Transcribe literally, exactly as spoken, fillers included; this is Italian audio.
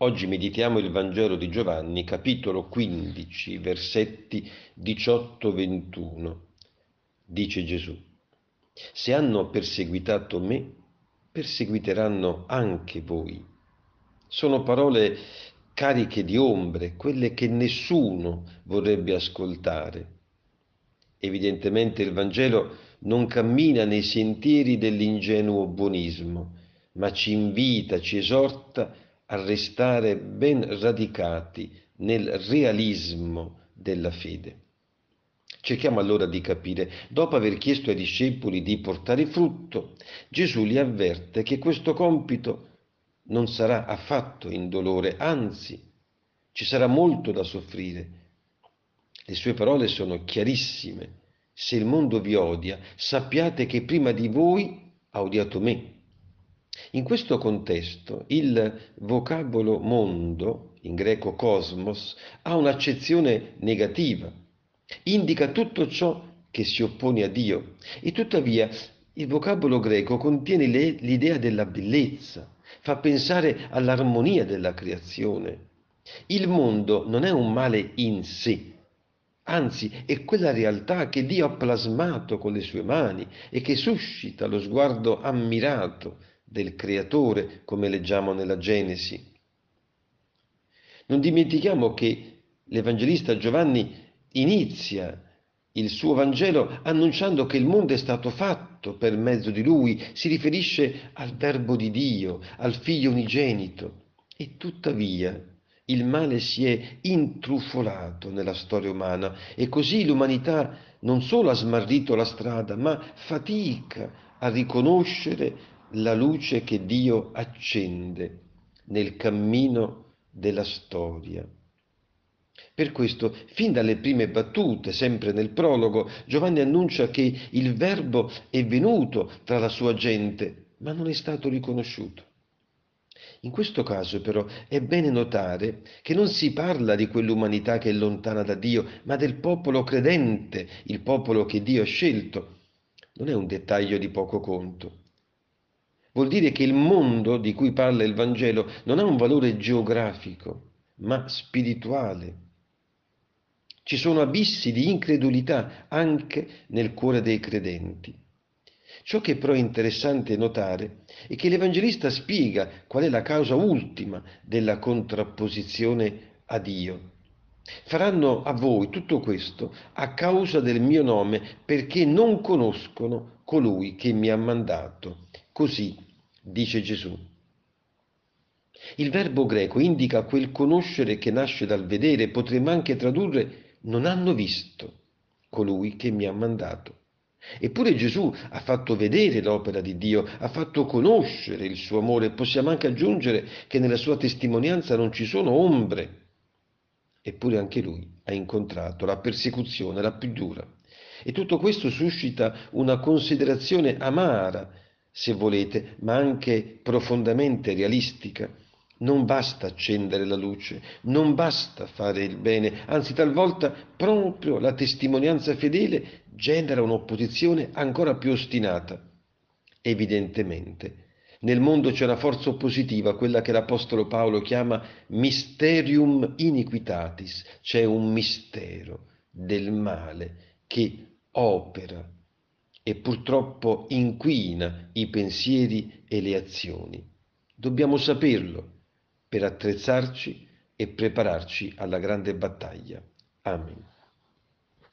Oggi meditiamo il Vangelo di Giovanni, capitolo quindici, versetti diciotto ventuno. Dice Gesù: se hanno perseguitato me, perseguiteranno anche voi. Sono parole cariche di ombre, quelle che nessuno vorrebbe ascoltare. Evidentemente il Vangelo non cammina nei sentieri dell'ingenuo buonismo, ma ci invita, ci esorta a restare ben radicati nel realismo della fede. Cerchiamo allora di capire. Dopo aver chiesto ai discepoli di portare frutto, Gesù li avverte che questo compito non sarà affatto indolore, anzi ci sarà molto da soffrire. Le sue parole sono chiarissime: se il mondo vi odia, sappiate che prima di voi ha odiato me. In questo contesto il vocabolo mondo, in greco cosmos, ha un'accezione negativa, indica tutto ciò che si oppone a Dio, e tuttavia il vocabolo greco contiene l'idea della bellezza, fa pensare all'armonia della creazione. Il mondo non è un male in sé, anzi è quella realtà che Dio ha plasmato con le sue mani e che suscita lo sguardo ammirato del Creatore, come leggiamo nella Genesi. Non dimentichiamo che l'Evangelista Giovanni inizia il suo Vangelo annunciando che il mondo è stato fatto per mezzo di Lui, si riferisce al Verbo di Dio, al Figlio unigenito, e tuttavia il male si è intrufolato nella storia umana e così l'umanità non solo ha smarrito la strada, ma fatica a riconoscere la luce che Dio accende nel cammino della storia. Per questo, fin dalle prime battute, sempre nel prologo, Giovanni annuncia che il Verbo è venuto tra la sua gente, ma non è stato riconosciuto. In questo caso, però, è bene notare che non si parla di quell'umanità che è lontana da Dio, ma del popolo credente, il popolo che Dio ha scelto. Non è un dettaglio di poco conto. Vuol dire che il mondo di cui parla il Vangelo non ha un valore geografico, ma spirituale. Ci sono abissi di incredulità anche nel cuore dei credenti. Ciò che però è interessante notare è che l'Evangelista spiega qual è la causa ultima della contrapposizione a Dio. Faranno a voi tutto questo a causa del mio nome, perché non conoscono colui che mi ha mandato. Così dice Gesù. Il verbo greco indica quel conoscere che nasce dal vedere, potremmo anche tradurre: non hanno visto colui che mi ha mandato. Eppure Gesù ha fatto vedere l'opera di Dio, ha fatto conoscere il suo amore. Possiamo anche aggiungere che nella sua testimonianza non ci sono ombre. Eppure anche lui ha incontrato la persecuzione, la più dura. E tutto questo suscita una considerazione amara, se volete, ma anche profondamente realistica. Non basta accendere la luce, non basta fare il bene, anzi talvolta proprio la testimonianza fedele genera un'opposizione ancora più ostinata. Evidentemente, nel mondo c'è una forza oppositiva, quella che l'Apostolo Paolo chiama mysterium iniquitatis, c'è un mistero del male che opera e purtroppo inquina i pensieri e le azioni. Dobbiamo saperlo per attrezzarci e prepararci alla grande battaglia. Amen.